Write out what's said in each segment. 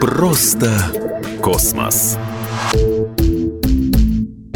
Просто космос.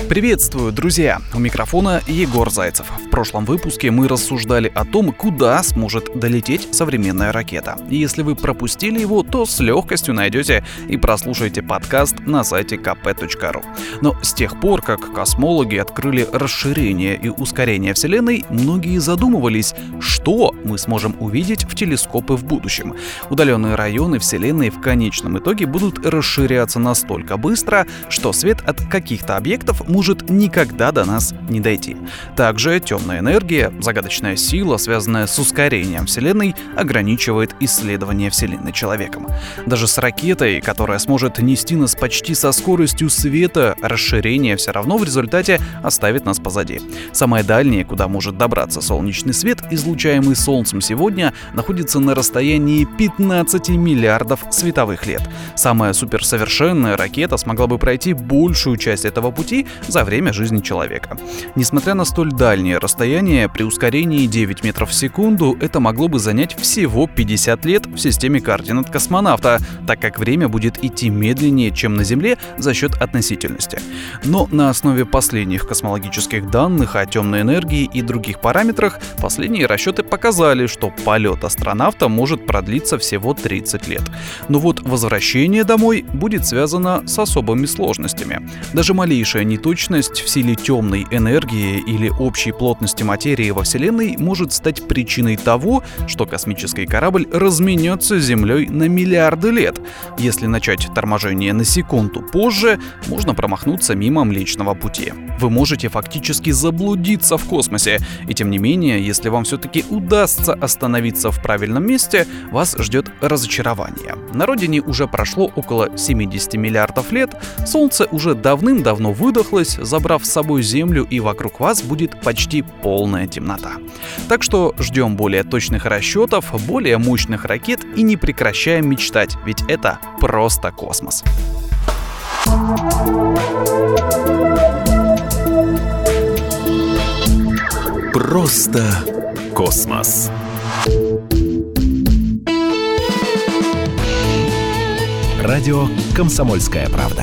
Приветствую, друзья! У микрофона Егор Зайцев. В прошлом выпуске мы рассуждали о том, куда сможет долететь современная ракета. Если вы пропустили его, то с легкостью найдете и прослушаете подкаст на сайте kp.ru. Но с тех пор, как космологи открыли расширение и ускорение Вселенной, многие задумывались, что мы сможем увидеть в телескопы в будущем. Удаленные районы Вселенной в конечном итоге будут расширяться настолько быстро, что свет от каких-то объектов может никогда до нас не дойти. Также темная энергия, загадочная сила, связанная с ускорением Вселенной, ограничивает исследование Вселенной человеком. Даже с ракетой, которая сможет нести нас почти со скоростью света, расширение все равно в результате оставит нас позади. Самое дальнее, куда может добраться солнечный свет, излучаемый Солнцем сегодня, находится на расстоянии 15 миллиардов световых лет. Самая суперсовершенная ракета смогла бы пройти большую часть этого пути за время жизни человека. Несмотря на столь дальнее расстояние, при ускорении 9 метров в секунду это могло бы занять всего 50 лет в системе координат космонавта, так как время будет идти медленнее, чем на Земле за счет относительности. Но на основе последних космологических данных о темной энергии и других параметрах последние расчеты показали, что полет астронавта может продлиться всего 30 лет. Но вот возвращение домой будет связано с особыми сложностями. Даже малейшая неточность в силе темной энергии или общей плотности материи во Вселенной может стать причиной того, что космический корабль разменется с Землей на миллиарды лет. Если начать торможение на секунду позже, можно промахнуться мимо Млечного Пути. Вы можете фактически заблудиться в космосе, и тем не менее, если вам все-таки удастся остановиться в правильном месте, вас ждет разочарование. На Родине уже прошло около 70 миллиардов лет, Солнце уже давным-давно выдохлось, забрав с собой Землю, и вокруг вас будет почти полная темнота. Так что ждем более точных расчетов, более мощных ракет и не прекращаем мечтать, ведь это просто космос. Просто космос. Радио «Комсомольская правда».